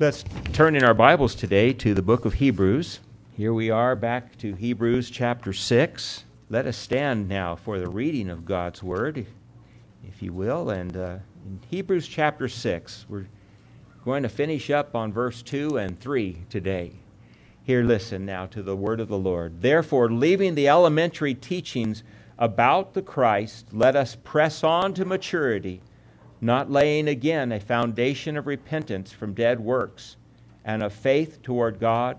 Let's turn in our Bibles today to the book of Hebrews. Here we are back to Hebrews chapter 6. Let us stand now for the reading of God's Word, if you will. And in Hebrews chapter 6, we're going to finish up on verse 2 and 3 today. Here, listen now to the Word of the Lord. Therefore, leaving the elementary teachings about the Christ, let us press on to maturity, not laying again a foundation of repentance from dead works and of faith toward God,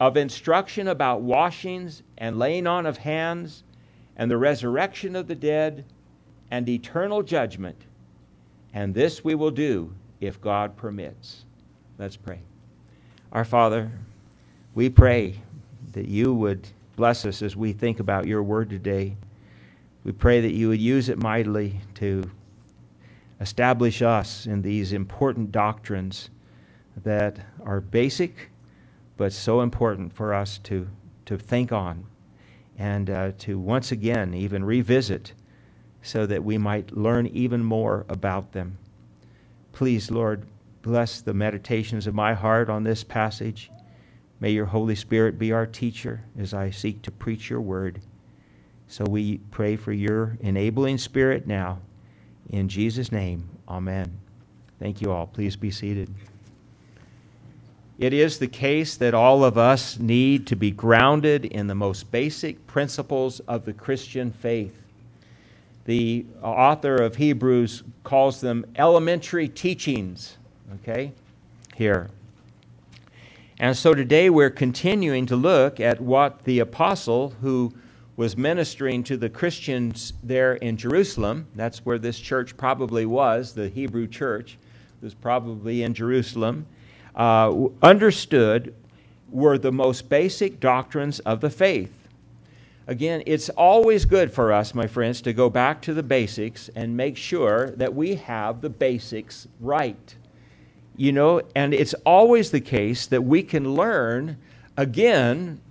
of instruction about washings and laying on of hands and the resurrection of the dead and eternal judgment. And this we will do if God permits. Let's pray. Our Father, we pray that you would bless us as we think about your word today. We pray that you would use it mightily to establish us in these important doctrines that are basic but so important for us to think on and to once again even revisit so that we might learn even more about them. Please, Lord, bless the meditations of my heart on this passage. May your Holy Spirit be our teacher as I seek to preach your word. So we pray for your enabling spirit now. In Jesus' name, amen. Thank you all. Please be seated. It is the case that all of us need to be grounded in the most basic principles of the Christian faith. The author of Hebrews calls them elementary teachings, okay, here. And so today we're continuing to look at what the apostle who was ministering to the Christians there in Jerusalem. That's where this church probably was, the Hebrew church was probably in Jerusalem, understood were the most basic doctrines of the faith. Again, it's always good for us, my friends, to go back to the basics and make sure that we have the basics right. You know, and it's always the case that we can learn again.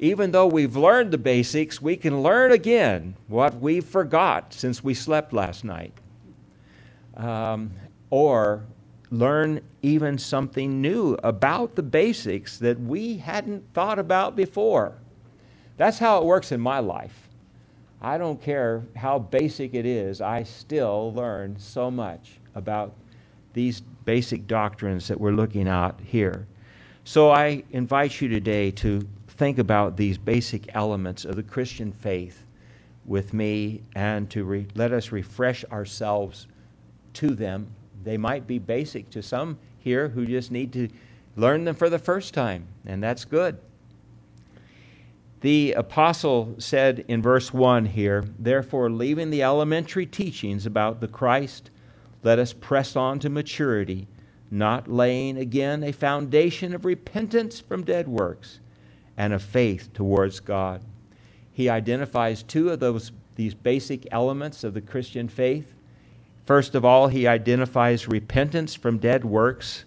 Even though we've learned the basics, we can learn again what we forgot since we slept last night. Or learn even something new about the basics that we hadn't thought about before. That's how it works in my life. I don't care how basic it is, I still learn so much about these basic doctrines that we're looking at here. So I invite you today to think about these basic elements of the Christian faith with me and to let us refresh ourselves to them. They might be basic to some here who just need to learn them for the first time, and that's good. The apostle said in verse 1 here, therefore, leaving the elementary teachings about the Christ, let us press on to maturity, not laying again a foundation of repentance from dead works and of faith towards God. He identifies two of these basic elements of the Christian faith. First of all, he identifies repentance from dead works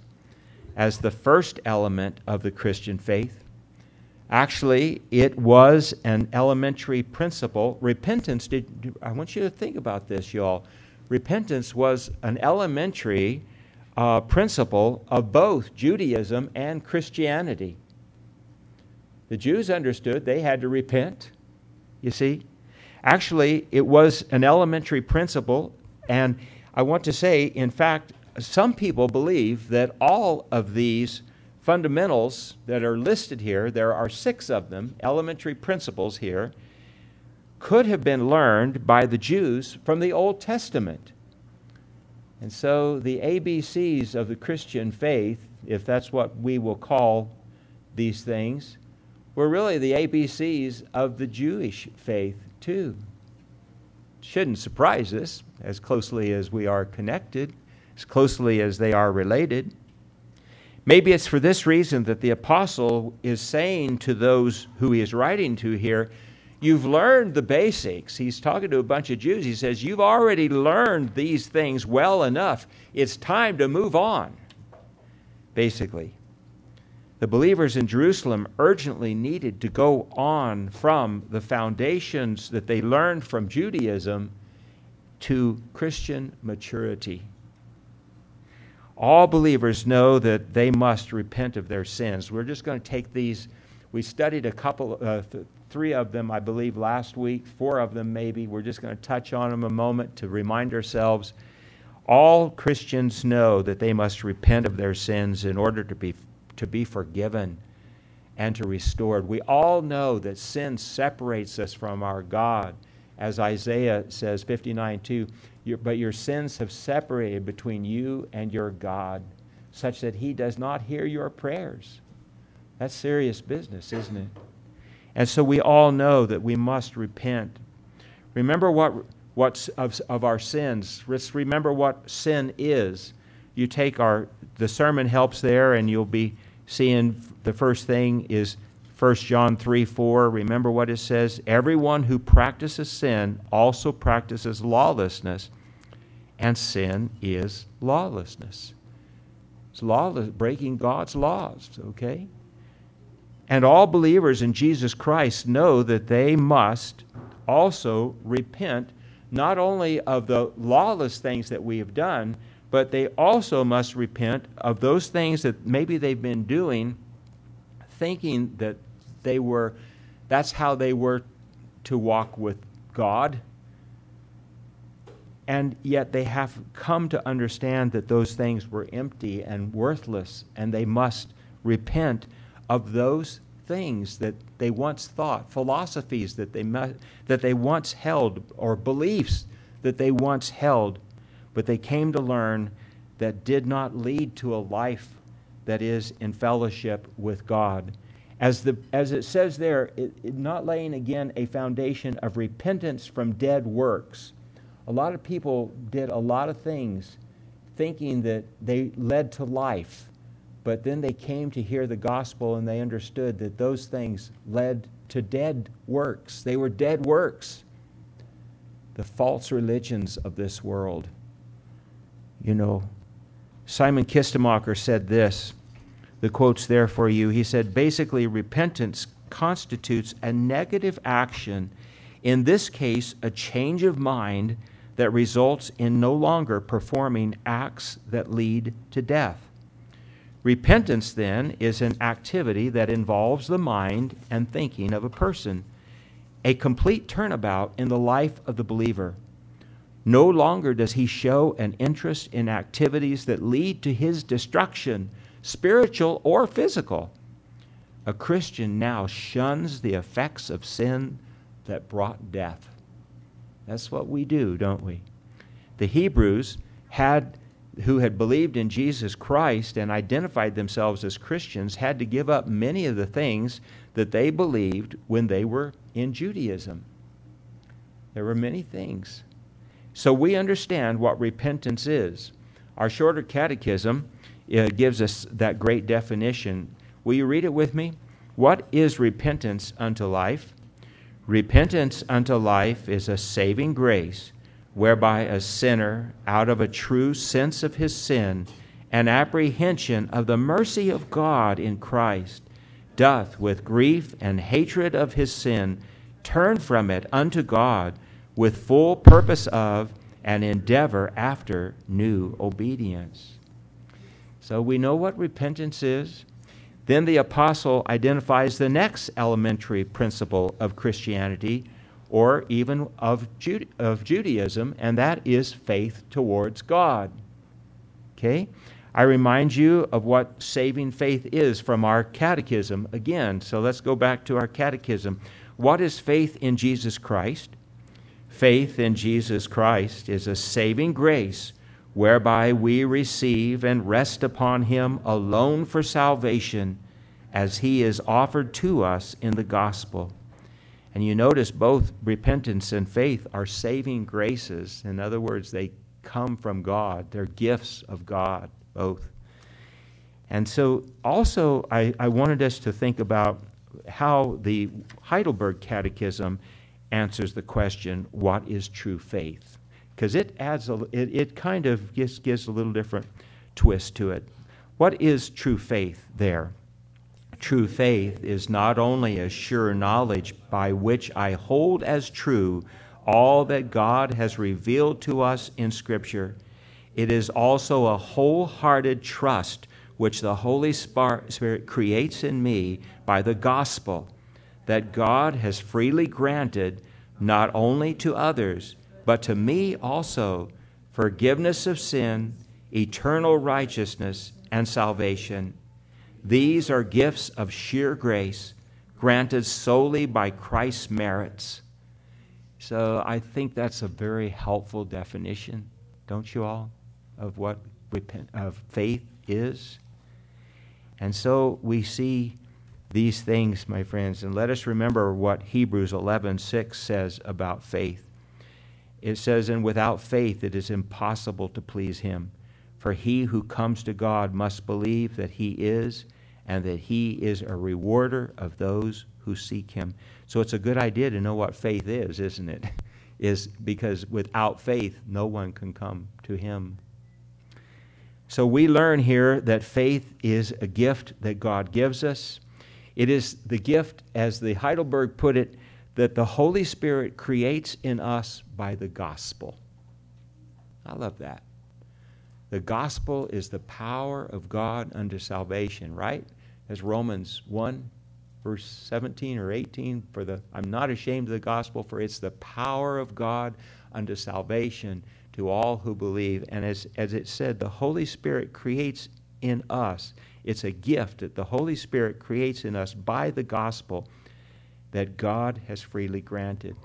as the first element of the Christian faith. Actually, it was an elementary principle. Repentance, I want you to think about this, y'all. Repentance was an elementary principle of both Judaism and Christianity. The Jews understood they had to repent, you see. Actually, it was an elementary principle, and I want to say, in fact, some people believe that all of these fundamentals that are listed here, there are 6 of them, elementary principles here, could have been learned by the Jews from the Old Testament. And so the ABCs of the Christian faith, if that's what we will call these things, were really the ABCs of the Jewish faith, too. Shouldn't surprise us, as closely as we are connected, as closely as they are related. Maybe it's for this reason that the apostle is saying to those who he is writing to here, you've learned the basics. He's talking to a bunch of Jews. He says, you've already learned these things well enough. It's time to move on, basically. The believers in Jerusalem urgently needed to go on from the foundations that they learned from Judaism to Christian maturity. All believers know that they must repent of their sins. We're just going to take these. We studied a couple, three of them, I believe, last week, four of them maybe. We're just going to touch on them a moment to remind ourselves. All Christians know that they must repent of their sins in order to be forgiven and to restored. We all know that sin separates us from our God. As Isaiah says, 59:2, but your sins have separated between you and your God, such that he does not hear your prayers. That's serious business, isn't it? And so we all know that we must repent. Remember what's of our sins. Let's remember what sin is. You take the sermon helps there, and you'll be seeing the first thing is 1 John 3:4. Remember what it says. Everyone who practices sin also practices lawlessness, and sin is lawlessness. It's lawless, breaking God's laws, okay? And all believers in Jesus Christ know that they must also repent not only of the lawless things that we have done, but they also must repent of those things that maybe they've been doing, thinking that that's how they were to walk with God. And yet they have come to understand that those things were empty and worthless, and they must repent of those things that they once thought, philosophies that they once held, or beliefs that they once held, but they came to learn that did not lead to a life that is in fellowship with God. As it says there, not laying again a foundation of repentance from dead works. A lot of people did a lot of things thinking that they led to life, but then they came to hear the gospel and they understood that those things led to dead works. They were dead works. The false religions of this world. You know, Simon Kistemacher said this. The quote's there for you. He said, basically, repentance constitutes a negative action, in this case, a change of mind that results in no longer performing acts that lead to death. Repentance, then, is an activity that involves the mind and thinking of a person, a complete turnabout in the life of the believer. No longer does he show an interest in activities that lead to his destruction, spiritual or physical. A Christian now shuns the effects of sin that brought death. That's what we do, don't we? The Hebrews who had believed in Jesus Christ and identified themselves as Christians had to give up many of the things that they believed when they were in Judaism. There were many things. So we understand what repentance is. Our shorter catechism gives us that great definition. Will you read it with me? What is repentance unto life? Repentance unto life is a saving grace whereby a sinner, out of a true sense of his sin and apprehension of the mercy of God in Christ, doth with grief and hatred of his sin turn from it unto God with full purpose of and endeavor after new obedience. So we know what repentance is. Then the apostle identifies the next elementary principle of Christianity, or even of Judaism, and that is faith towards God. Okay? I remind you of what saving faith is from our catechism again. So let's go back to our catechism. What is faith in Jesus Christ? Faith in Jesus Christ is a saving grace whereby we receive and rest upon him alone for salvation as he is offered to us in the gospel. And you notice both repentance and faith are saving graces. In other words, they come from God. They're gifts of God, both. And so also I wanted us to think about how the Heidelberg Catechism answers the question, what is true faith? Because it adds it kind of gives a little different twist to it. What is true faith there? True faith is not only a sure knowledge by which I hold as true all that God has revealed to us in Scripture, It is also a wholehearted trust which the Holy Spirit creates in me by the gospel that God has freely granted not only to others, but to me also, forgiveness of sin, eternal righteousness, and salvation. These are gifts of sheer grace, granted solely by Christ's merits. So I think that's a very helpful definition, don't you all, of what faith is? And so we see these things, my friends, and let us remember what Hebrews 11:6 says about faith. It says, "And without faith it is impossible to please him, for he who comes to God must believe that he is, and that he is a rewarder of those who seek him." So it's a good idea to know what faith is, isn't it? Is because without faith, no one can come to him. So we learn here that faith is a gift that God gives us. It is the gift, as the Heidelberg put it, that the Holy Spirit creates in us by the gospel. I love that. The gospel is the power of God unto salvation, right? As Romans 1, verse 17 or 18, I'm not ashamed of the gospel, for it's the power of God unto salvation to all who believe. And as it said, the Holy Spirit creates in us. It's a gift that the Holy Spirit creates in us by the gospel that God has freely granted.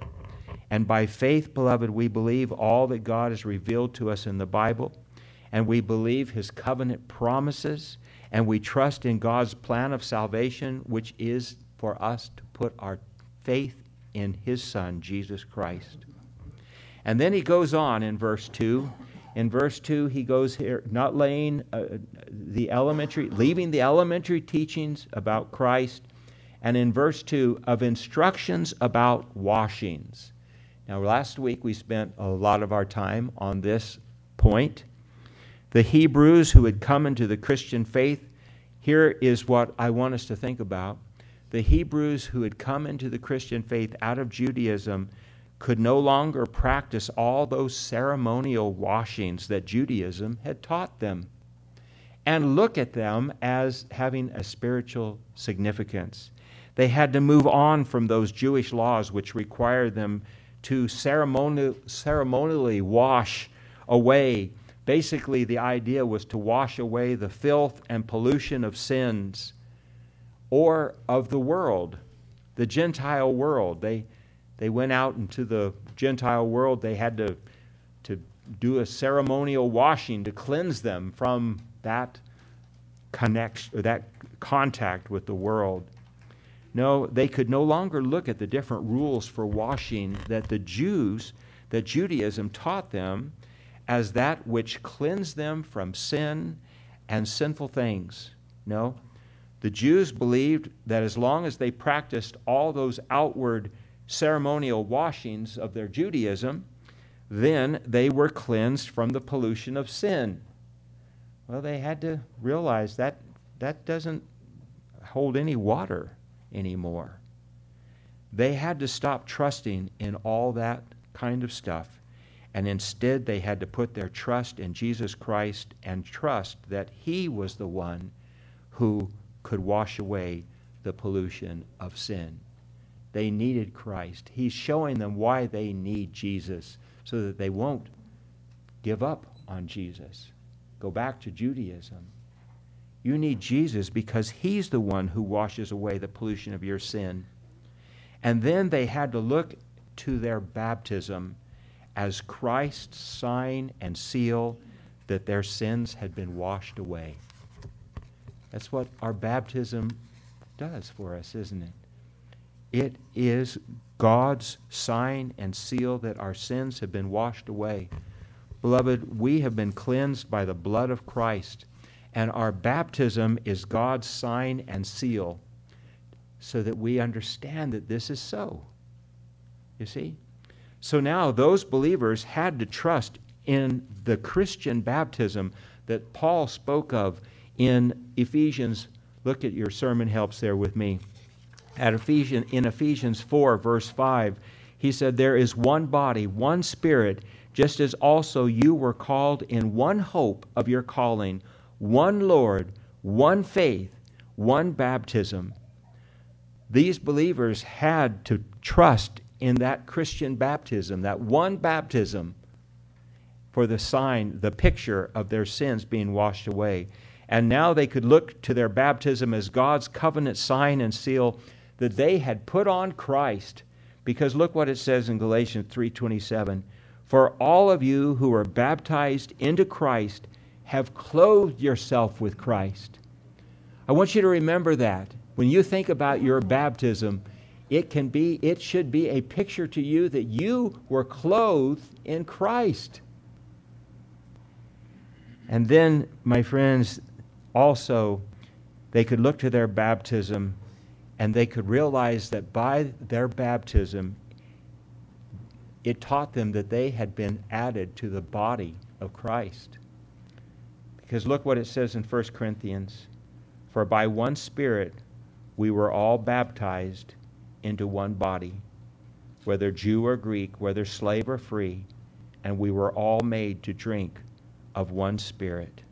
And by faith, beloved, we believe all that God has revealed to us in the Bible, and we believe his covenant promises, and we trust in God's plan of salvation, which is for us to put our faith in his Son, Jesus Christ. And then he goes on in verse 2. In verse 2, he goes here, not leaving the elementary teachings about Christ, and in verse 2, of instructions about washings. Now, last week we spent a lot of our time on this point. The Hebrews who had come into the Christian faith, here is what I want us to think about. The Hebrews who had come into the Christian faith out of Judaism could no longer practice all those ceremonial washings that Judaism had taught them and look at them as having a spiritual significance. They had to move on from those Jewish laws which required them to ceremonially wash away. Basically, the idea was to wash away the filth and pollution of sins or of the world, the Gentile world. They went out into the Gentile world. They had to do a ceremonial washing to cleanse them from that connection or that contact with the world. No, they could no longer look at the different rules for washing that that Judaism taught them, as that which cleansed them from sin and sinful things. No, the Jews believed that as long as they practiced all those outward ceremonial washings of their Judaism, then they were cleansed from the pollution of sin. Well, they had to realize that that doesn't hold any water anymore. They had to stop trusting in all that kind of stuff. And instead, they had to put their trust in Jesus Christ and trust that he was the one who could wash away the pollution of sin. They needed Christ. He's showing them why they need Jesus so that they won't give up on Jesus. Go back to Judaism. You need Jesus because he's the one who washes away the pollution of your sin. And then they had to look to their baptism as Christ's sign and seal that their sins had been washed away. That's what our baptism does for us, isn't it? It is God's sign and seal that our sins have been washed away. Beloved, we have been cleansed by the blood of Christ, and our baptism is God's sign and seal so that we understand that this is so. You see? So now those believers had to trust in the Christian baptism that Paul spoke of in Ephesians. Look at your sermon helps there with me. In Ephesians 4, verse 5, he said, "There is one body, one Spirit, just as also you were called in one hope of your calling, one Lord, one faith, one baptism. These believers had to trust in that Christian baptism, that one baptism, for the sign, the picture of their sins being washed away. And now they could look to their baptism as God's covenant sign and seal that they had put on Christ. Because look what it says in Galatians 3:27. For all of you who are baptized into Christ have clothed yourself with Christ. I want you to remember that. When you think about your baptism, it should be a picture to you that you were clothed in Christ. And then, my friends, also, they could look to their baptism and they could realize that by their baptism, it taught them that they had been added to the body of Christ. Because look what it says in 1 Corinthians. For by one Spirit we were all baptized into one body, whether Jew or Greek, whether slave or free, and we were all made to drink of one Spirit.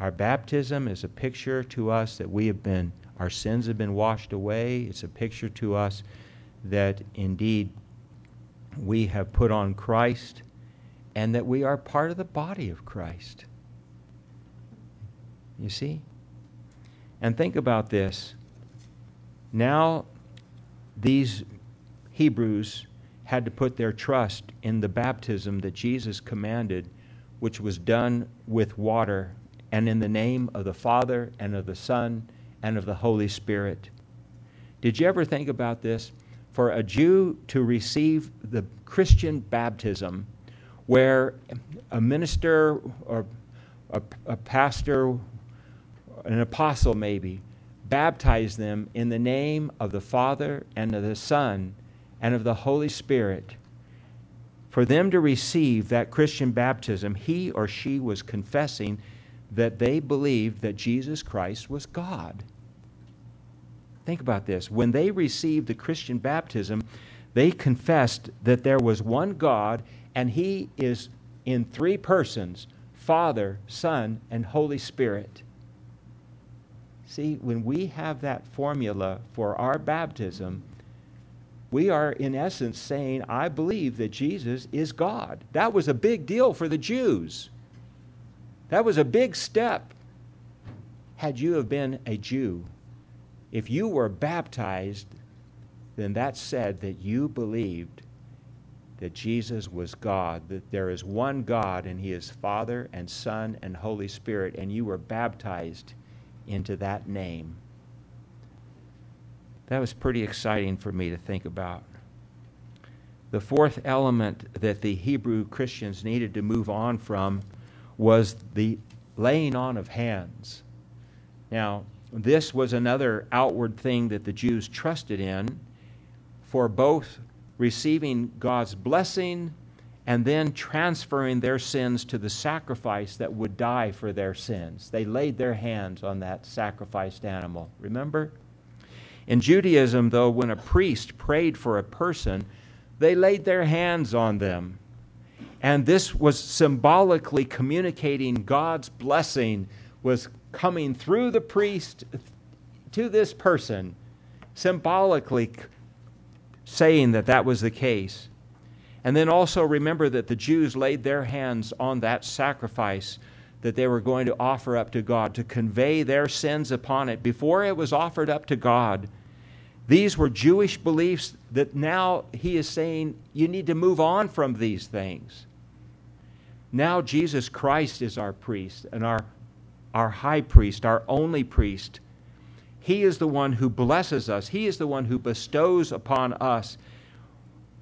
Our baptism is a picture to us that our sins have been washed away. It's a picture to us that indeed we have put on Christ and that we are part of the body of Christ. You see? And think about this. Now, these Hebrews had to put their trust in the baptism that Jesus commanded, which was done with water, and in the name of the Father, and of the Son, and of the Holy Spirit. Did you ever think about this? For a Jew to receive the Christian baptism, where a minister or a pastor, an apostle maybe, baptize them in the name of the Father and of the Son and of the Holy Spirit. For them to receive that Christian baptism, he or she was confessing that they believed that Jesus Christ was God. Think about this. When they received the Christian baptism, they confessed that there was one God and He is in three persons, Father, Son, and Holy Spirit. See, when we have that formula for our baptism, we are in essence saying, I believe that Jesus is God. That was a big deal for the Jews. That was a big step. Had you have been a Jew, if you were baptized, then that said that you believed that Jesus was God, that there is one God and He is Father and Son and Holy Spirit, and you were baptized into that name. That was pretty exciting for me to think about. The fourth element that the Hebrew Christians needed to move on from was the laying on of hands. Now, this was another outward thing that the Jews trusted in for both receiving God's blessing and then transferring their sins to the sacrifice that would die for their sins. They laid their hands on that sacrificed animal, remember? In Judaism, though, when a priest prayed for a person, they laid their hands on them. And this was symbolically communicating God's blessing was coming through the priest to this person, symbolically saying that that was the case. And then also remember that the Jews laid their hands on that sacrifice that they were going to offer up to God, to convey their sins upon it before it was offered up to God. These were Jewish beliefs that now he is saying you need to move on from these things. Now Jesus Christ is our priest and our high priest, our only priest. He is the one who blesses us. He is the one who bestows upon us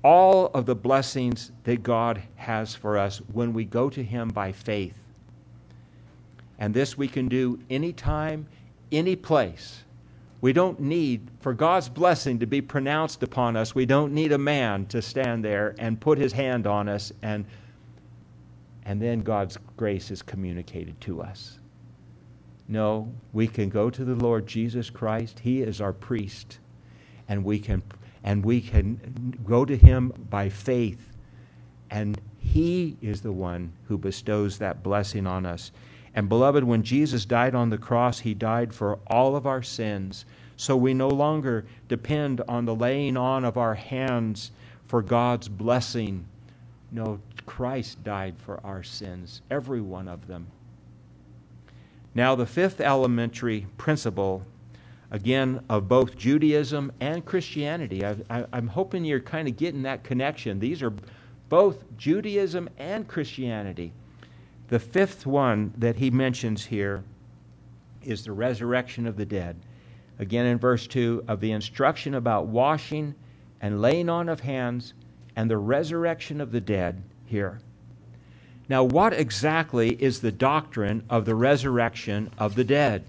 all of the blessings that God has for us when we go to Him by faith. And this we can do anytime, any place. We don't need, for God's blessing to be pronounced upon us, we don't need a man to stand there and put his hand on us, and then God's grace is communicated to us. No, we can go to the Lord Jesus Christ. He is our priest, and we can go to Him by faith, and He is the one who bestows that blessing on us. And beloved, when Jesus died on the cross, he died for all of our sins. So we no longer depend on the laying on of our hands for God's blessing. No, Christ died for our sins, every one of them. Now, the fifth elementary principle, again, of both Judaism and Christianity. I'm hoping you're kind of getting that connection. These are both Judaism and Christianity. The fifth one that he mentions here is the resurrection of the dead. Again, in verse 2, of the instruction about washing and laying on of hands and the resurrection of the dead here. Now, what exactly is the doctrine of the resurrection of the dead?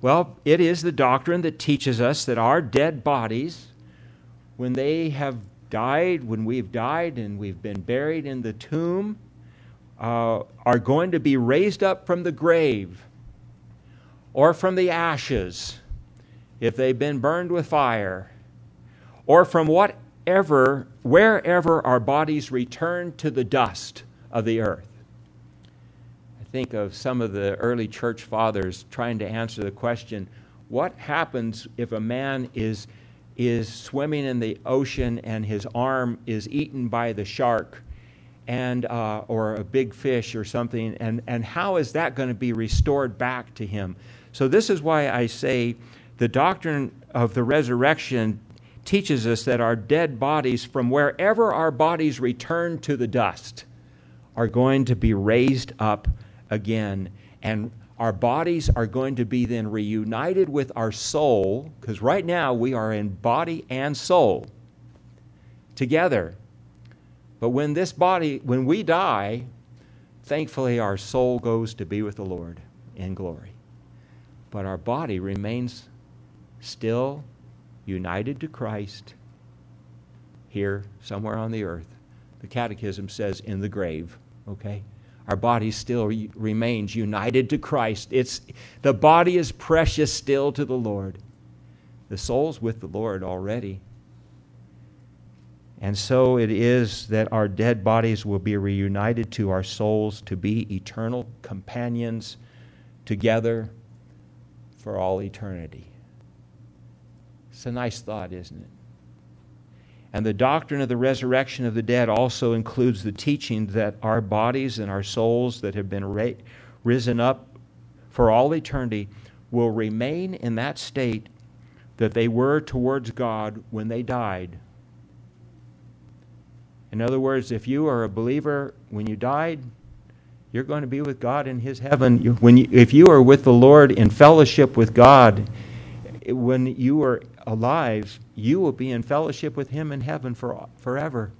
Well, it is the doctrine that teaches us that our dead bodies, when they have died, when we've died and we've been buried in the tomb, are going to be raised up from the grave or from the ashes if they've been burned with fire, or from wherever our bodies return to the dust of the earth. I think of some of the early church fathers trying to answer the question, what happens if a man is swimming in the ocean and his arm is eaten by the shark or a big fish or something, and how is that going to be restored back to him? So this is why I say the doctrine of the resurrection teaches us that our dead bodies, from wherever our bodies return to the dust, are going to be raised up again, and our bodies are going to be then reunited with our soul, because right now we are in body and soul together. But when we die, thankfully our soul goes to be with the Lord in glory. But our body remains still united to Christ here somewhere on the earth. The Catechism says in the grave, okay? Our body still remains united to Christ. The body is precious still to the Lord. The soul's with the Lord already. And so it is that our dead bodies will be reunited to our souls to be eternal companions together for all eternity. It's a nice thought, isn't it? And the doctrine of the resurrection of the dead also includes the teaching that our bodies and our souls that have been risen up for all eternity will remain in that state that they were towards God when they died. In other words, if you are a believer, when you died, you're going to be with God in his heaven. If you are with the Lord in fellowship with God, when you are alive, you will be in fellowship with him in heaven forever.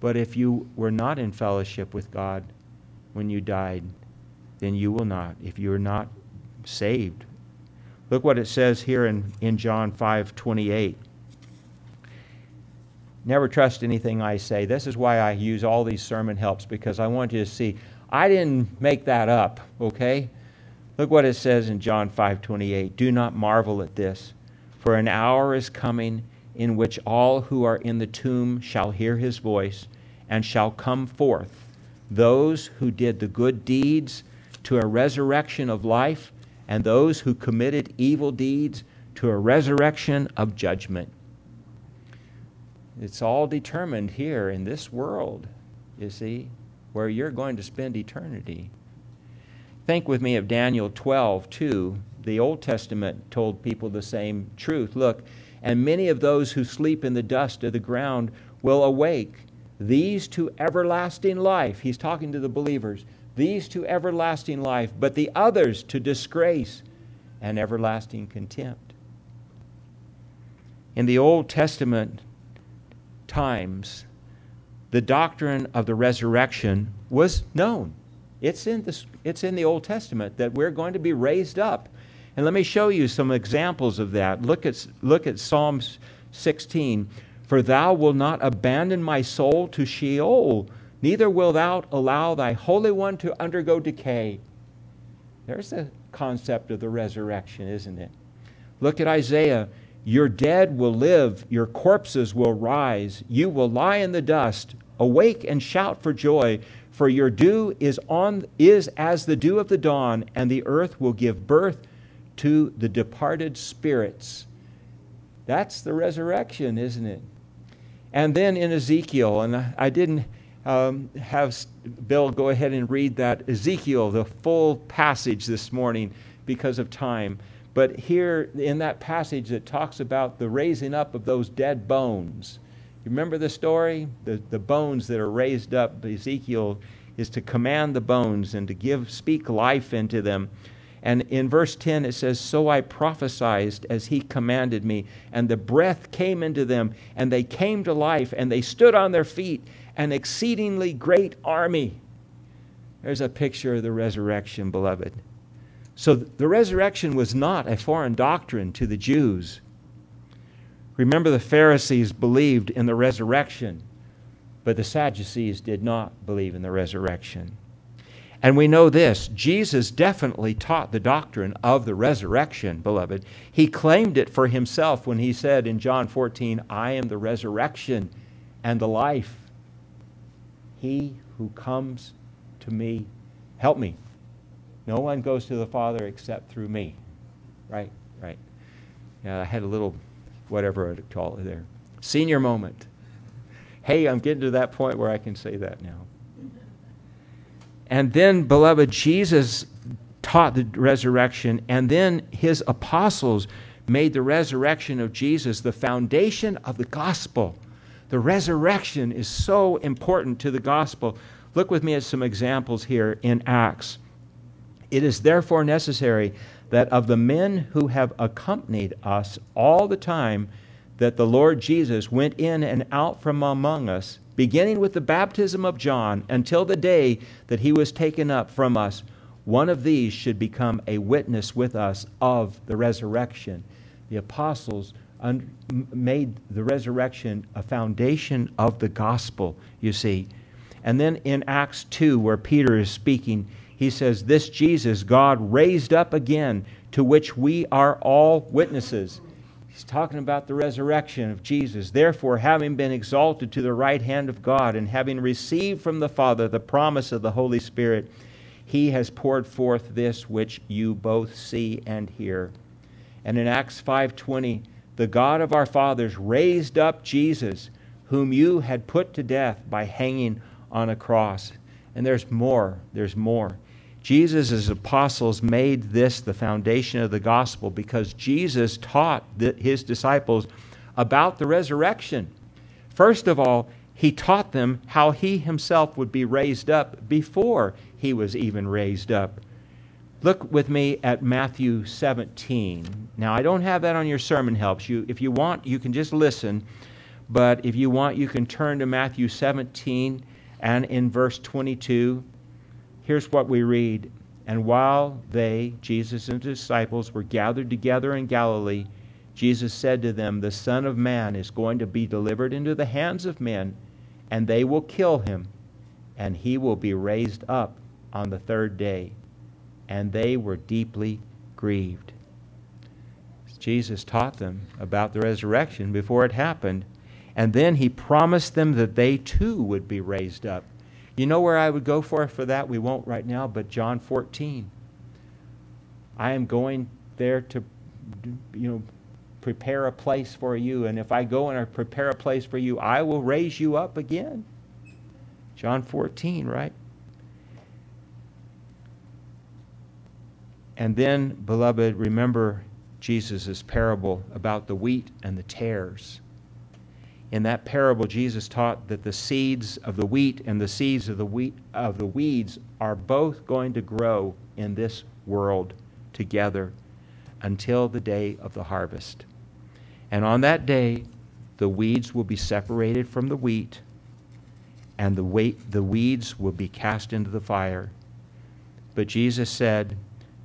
But if you were not in fellowship with God when you died, then you will not, if you are not saved. Look what it says here in John 5:28. Never trust anything I say. This is why I use all these sermon helps, because I want you to see, I didn't make that up, okay? Look what it says in John 5:28. Do not marvel at this, for an hour is coming in which all who are in the tomb shall hear his voice and shall come forth, those who did the good deeds to a resurrection of life, and those who committed evil deeds to a resurrection of judgment. It's all determined here in this world, you see, where you're going to spend eternity. Think with me of Daniel 12:2. The Old Testament told people the same truth. Look, and many of those who sleep in the dust of the ground will awake, these to everlasting life. He's talking to the believers. These to everlasting life, but the others to disgrace and everlasting contempt. In the Old Testament times, the doctrine of the resurrection was known. It's in the Old Testament that we're going to be raised up. And let me show you some examples of that. Look at Psalm 16. For thou wilt not abandon my soul to Sheol, neither wilt thou allow thy Holy One to undergo decay. There's the concept of the resurrection, isn't it? Look at Isaiah. Your dead will live, your corpses will rise, you will lie in the dust, Awake and shout for joy, for your dew is as the dew of the dawn, and the earth will give birth to the departed spirits." That's the resurrection, isn't it? And then in Ezekiel, and I didn't have Bill go ahead and read that Ezekiel, the full passage this morning because of time. But here in that passage that talks about the raising up of those dead bones. You remember the story? The bones that are raised up, Ezekiel is to command the bones and to speak life into them. And in verse 10 it says, "So I prophesied as he commanded me, and the breath came into them, and they came to life, and they stood on their feet, an exceedingly great army." There's a picture of the resurrection, beloved. So the resurrection was not a foreign doctrine to the Jews. Remember, the Pharisees believed in the resurrection, but the Sadducees did not believe in the resurrection. And we know this, Jesus definitely taught the doctrine of the resurrection, beloved. He claimed it for himself when he said in John 14, "I am the resurrection and the life. He who comes to me, help me. No one goes to the Father except through me." Right, right. Yeah, I had a little, whatever I'd call it there, senior moment. Hey, I'm getting to that point where I can say that now. And then, beloved, Jesus taught the resurrection, and then his apostles made the resurrection of Jesus the foundation of the gospel. The resurrection is so important to the gospel. Look with me at some examples here in Acts. "It is therefore necessary that of the men who have accompanied us all the time that the Lord Jesus went in and out from among us, beginning with the baptism of John until the day that he was taken up from us, one of these should become a witness with us of the resurrection." The apostles made the resurrection a foundation of the gospel, you see. And then in Acts 2, where Peter is speaking, he says, "This Jesus God raised up again, to which we are all witnesses." He's talking about the resurrection of Jesus. "Therefore, having been exalted to the right hand of God, and having received from the Father the promise of the Holy Spirit, he has poured forth this which you both see and hear." And in Acts 5:20, "The God of our fathers raised up Jesus, whom you had put to death by hanging on a cross." And there's more. There's more. Jesus' apostles made this the foundation of the gospel because Jesus taught his disciples about the resurrection. First of all, he taught them how he himself would be raised up before he was even raised up. Look with me at Matthew 17. Now, I don't have that on your sermon helps. If you want, you can just listen. But if you want, you can turn to Matthew 17 and in verse 22. Here's what we read. "And while they," Jesus and his disciples, "were gathered together in Galilee, Jesus said to them, 'The Son of Man is going to be delivered into the hands of men, and they will kill him, and he will be raised up on the third day.' And they were deeply grieved." Jesus taught them about the resurrection before it happened. And then he promised them that they too would be raised up. You know where I would go for that? We won't right now, but John 14. "I am going there to, prepare a place for you. And if I go and I prepare a place for you, I will raise you up again." John 14, right? And then, beloved, remember Jesus' parable about the wheat and the tares. In that parable, Jesus taught that the seeds of the wheat and the seeds of the weeds are both going to grow in this world together until the day of the harvest. And on that day, the weeds will be separated from the wheat, and the weeds will be cast into the fire. But Jesus said,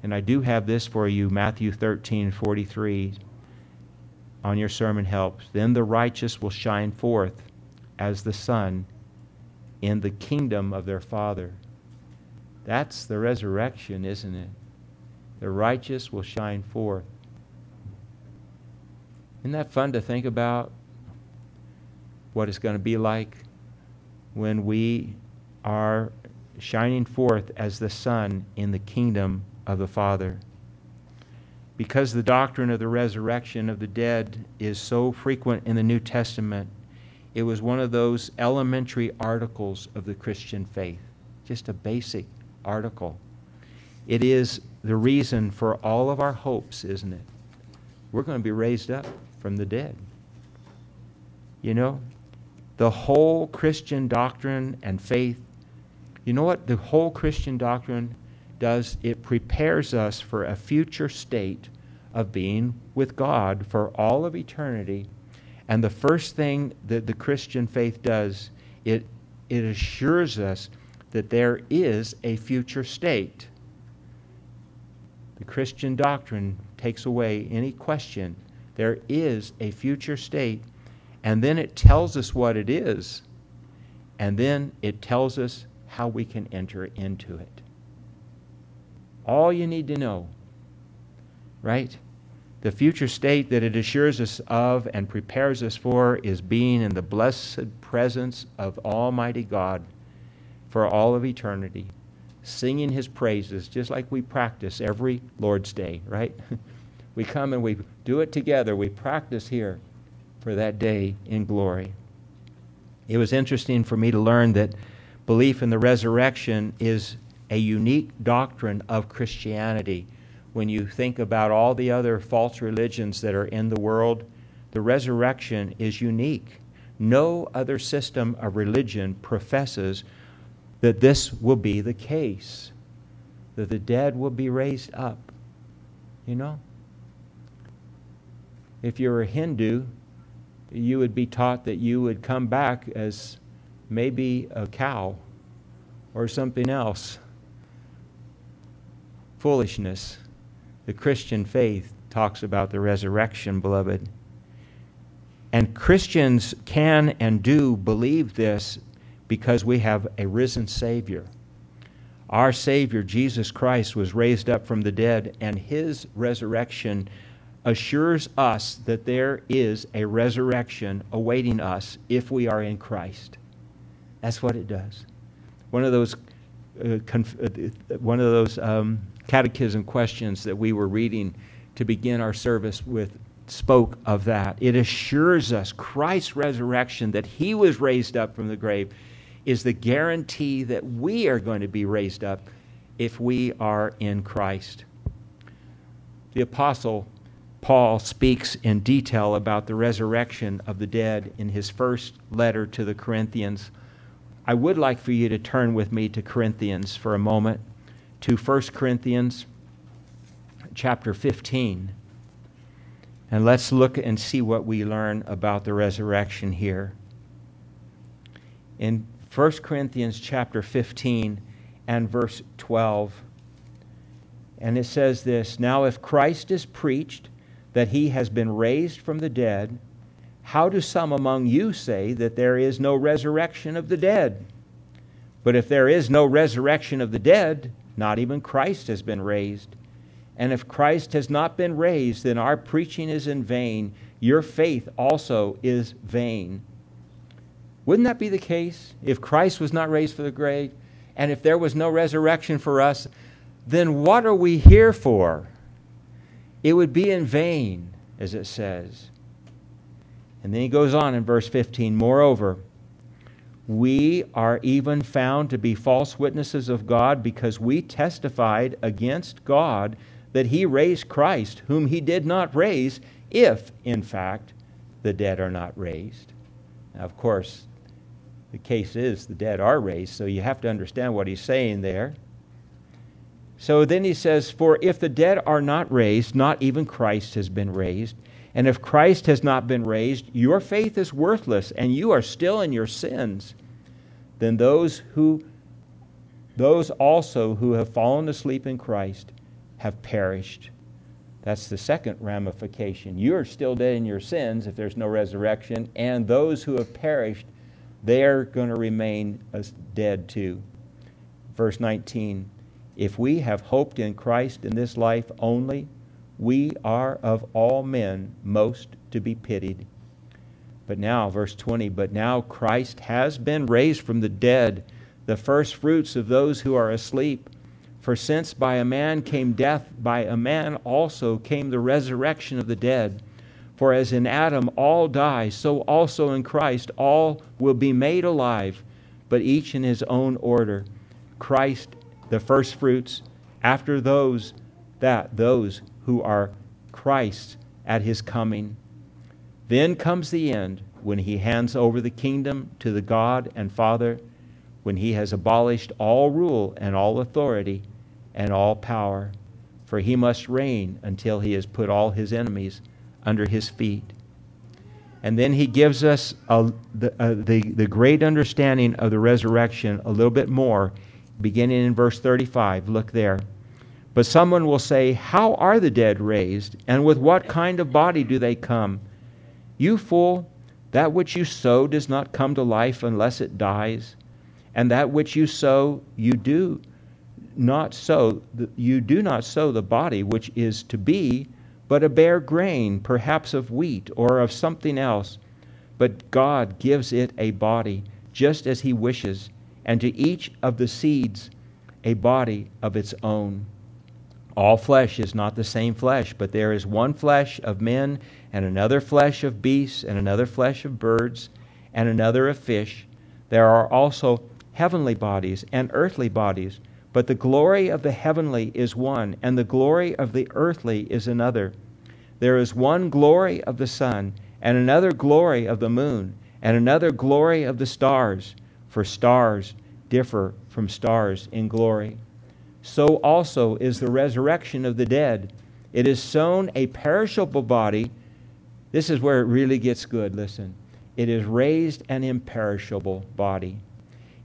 and I do have this for you, Matthew 13:43, on your sermon helps, "Then the righteous will shine forth as the sun in the kingdom of their Father." That's the resurrection, isn't it? The righteous will shine forth. Isn't that fun to think about? What it's going to be like when we are shining forth as the sun in the kingdom of the Father. Because the doctrine of the resurrection of the dead is so frequent in the New Testament, it was one of those elementary articles of the Christian faith, just a basic article. It is the reason for all of our hopes, isn't it? We're going to be raised up from the dead. You know, the whole Christian doctrine and faith, you know what the whole Christian doctrine does? It prepares us for a future state of being with God for all of eternity. And the first thing that the Christian faith does, it assures us that there is a future state. The Christian doctrine takes away any question. There is a future state, and then it tells us what it is, and then it tells us how we can enter into it. All you need to know, right? The future state that it assures us of and prepares us for is being in the blessed presence of Almighty God for all of eternity, singing His praises, just like we practice every Lord's Day, right? We come and we do it together. We practice here for that day in glory. It was interesting for me to learn that belief in the resurrection is a unique doctrine of Christianity. When you think about all the other false religions that are in the world, the resurrection is unique. No other system of religion professes that this will be the case, that the dead will be raised up. You know? If you're a Hindu, you would be taught that you would come back as maybe a cow or something else. Foolishness. The Christian faith talks about the resurrection, beloved. And Christians can and do believe this because we have a risen Savior. Our Savior, Jesus Christ, was raised up from the dead, and His resurrection assures us that there is a resurrection awaiting us if we are in Christ. That's what it does. One of those catechism questions that we were reading to begin our service with spoke of that. It assures us Christ's resurrection, that He was raised up from the grave, is the guarantee that we are going to be raised up if we are in Christ. The Apostle Paul speaks in detail about the resurrection of the dead in his first letter to the Corinthians. I would like for you to turn with me to Corinthians for a moment, to 1 Corinthians chapter 15. And let's look and see what we learn about the resurrection here. In 1 Corinthians chapter 15 and verse 12, and it says this, "Now if Christ is preached that He has been raised from the dead, how do some among you say that there is no resurrection of the dead? But if there is no resurrection of the dead, not even Christ has been raised. And if Christ has not been raised, then our preaching is in vain. Your faith also is vain." Wouldn't that be the case? If Christ was not raised from the grave, and if there was no resurrection for us, then what are we here for? It would be in vain, as it says. And then he goes on in verse 15, "Moreover, we are even found to be false witnesses of God, because we testified against God that He raised Christ, whom He did not raise, if, in fact, the dead are not raised." Now, of course, the case is the dead are raised, so you have to understand what he's saying there. So then he says, "For if the dead are not raised, not even Christ has been raised. And if Christ has not been raised, your faith is worthless, and you are still in your sins. Then those also who have fallen asleep in Christ have perished." That's the second ramification. You are still dead in your sins if there's no resurrection, and those who have perished, they're going to remain as dead too. Verse 19, "If we have hoped in Christ in this life only, we are of all men most to be pitied. But now, verse 20, but now Christ has been raised from the dead, the first fruits of those who are asleep. For since by a man came death, by a man also came the resurrection of the dead. For as in Adam all die, so also in Christ all will be made alive, but each in his own order. Christ, the first fruits, after those who are Christ's at his coming. Then comes the end, when he hands over the kingdom to the God and Father, when he has abolished all rule and all authority and all power, for he must reign until he has put all his enemies under his feet. And then he gives us the great understanding of the resurrection a little bit more, beginning in verse 35. Look there. But someone will say, how are the dead raised, and with what kind of body do they come? You fool, that which you sow does not come to life unless it dies, and that which you sow, you do not sow the body which is to be, but a bare grain, perhaps of wheat or of something else. But God gives it a body, just as he wishes, and to each of the seeds a body of its own. All flesh is not the same flesh, but there is one flesh of men, and another flesh of beasts, and another flesh of birds, and another of fish. There are also heavenly bodies and earthly bodies, but the glory of the heavenly is one, and the glory of the earthly is another. There is one glory of the sun, and another glory of the moon, and another glory of the stars, for stars differ from stars in glory. So also is the resurrection of the dead. It is sown a perishable body. This is where it really gets good, listen. It is raised an imperishable body.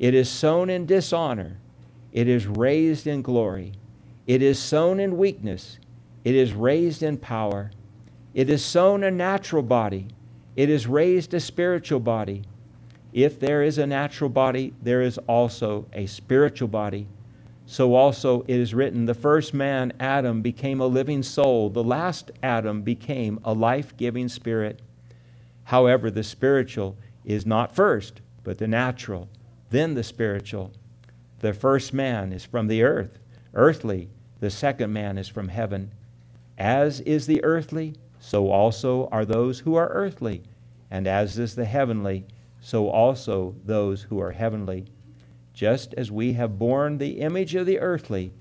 It is sown in dishonor. It is raised in glory. It is sown in weakness. It is raised in power. It is sown a natural body. It is raised a spiritual body. If there is a natural body, there is also a spiritual body. So also it is written, the first man, Adam, became a living soul. The last Adam became a life-giving spirit. However, the spiritual is not first, but the natural, then the spiritual. The first man is from the earth, earthly. The second man is from heaven. As is the earthly, so also are those who are earthly. And as is the heavenly, so also those who are heavenly. Just as we have borne the image of the earthly,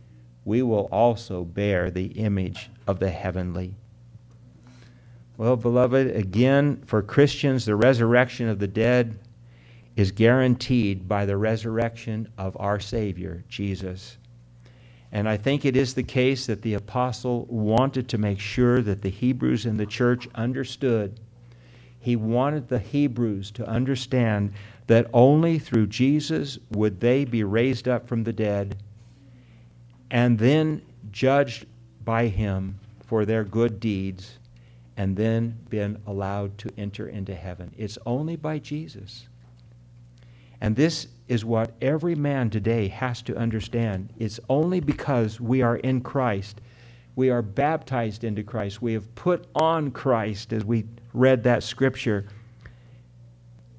we will also bear the image of the heavenly. Well, beloved, again, for Christians, the resurrection of the dead is guaranteed by the resurrection of our Savior, Jesus. And I think it is the case that the apostle wanted to make sure that the Hebrews in the church understood. He wanted the Hebrews to understand that only through Jesus would they be raised up from the dead and then judged by him for their good deeds and then been allowed to enter into heaven. It's only by Jesus. And this is what every man today has to understand. It's only because we are in Christ. We are baptized into Christ. We have put on Christ, as we read that scripture,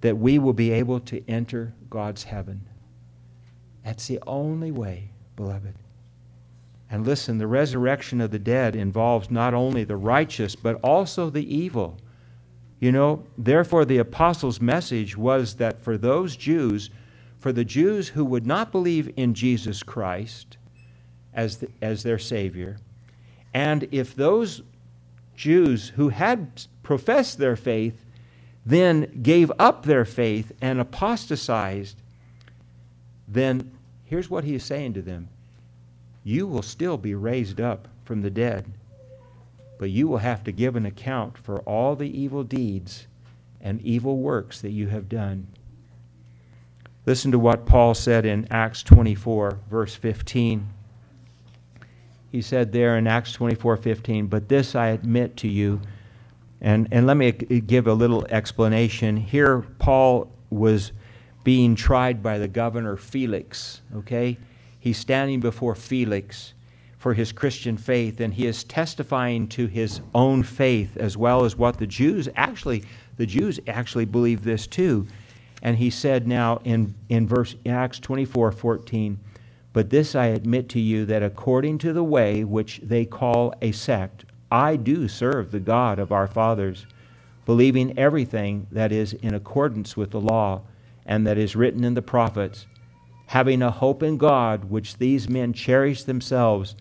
that we will be able to enter God's heaven. That's the only way, beloved. And listen, the resurrection of the dead involves not only the righteous, but also the evil. You know, therefore the apostles' message was that for the Jews who would not believe in Jesus Christ as their Savior, and if those Jews who had professed their faith then gave up their faith and apostatized, then here's what he is saying to them. You will still be raised up from the dead, but you will have to give an account for all the evil deeds and evil works that you have done. Listen to what Paul said in Acts 24, verse 15. He said there in Acts 24:15, but this I admit to you. And let me give a little explanation. Here Paul was being tried by the governor Felix, okay? He's standing before Felix. for his Christian faith, and he is testifying to his own faith as well as what the Jews actually believe this too. And he said now in verse Acts 24:14, "But this I admit to you, that according to the way which they call a sect, I do serve the God of our fathers, believing everything that is in accordance with the law and that is written in the prophets, having a hope in God, which these men cherish themselves,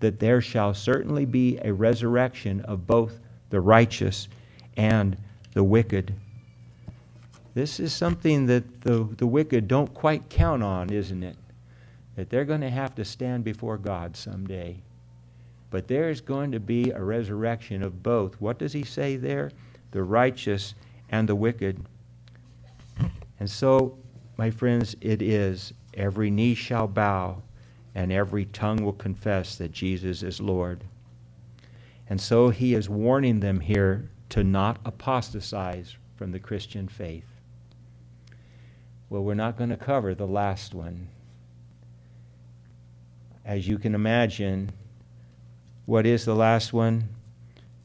that there shall certainly be a resurrection of both the righteous and the wicked." This is something that the wicked don't quite count on, isn't it? That they're going to have to stand before God someday. But there's going to be a resurrection of both. What does he say there? The righteous and the wicked. And so, my friends, it is, every knee shall bow and every tongue will confess that Jesus is Lord. And so he is warning them here to not apostatize from the Christian faith. Well, we're not going to cover the last one. As you can imagine, what is the last one?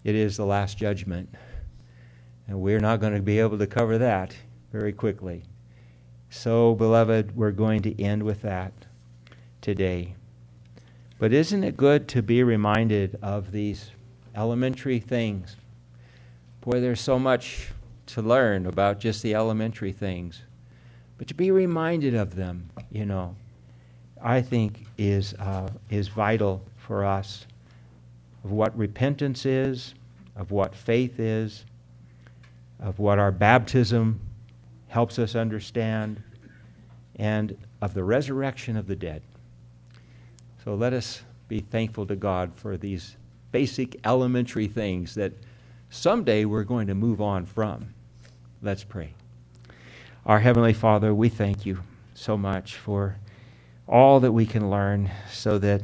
It is the last judgment. And we're not going to be able to cover that very quickly. So, beloved, we're going to end with that today. But isn't it good to be reminded of these elementary things? Boy, there's so much to learn about just the elementary things. But to be reminded of them, you know, I think is vital for us, of what repentance is, of what faith is, of what our baptism helps us understand, and of the resurrection of the dead. So let us be thankful to God for these basic elementary things that someday we're going to move on from. Let's pray. Our Heavenly Father, we thank you so much for all that we can learn, so that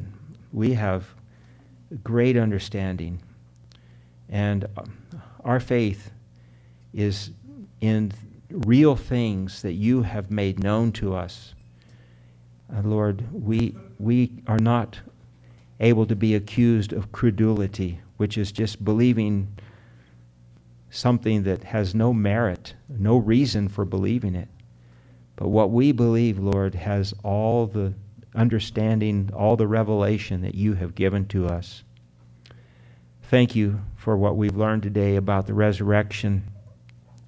we have great understanding, and our faith is in real things that you have made known to us. Lord, we are not able to be accused of credulity, which is just believing something that has no merit, no reason for believing it. But what we believe, Lord, has all the understanding, all the revelation that you have given to us. Thank you for what we've learned today about the resurrection.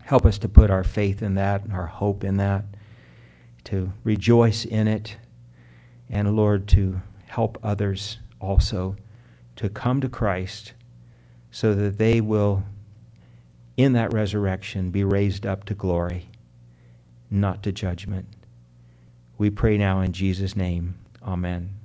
Help us to put our faith in that and our hope in that, to rejoice in it, and, Lord, to help others also to come to Christ, so that they will, in that resurrection, be raised up to glory, not to judgment. We pray now in Jesus' name. Amen.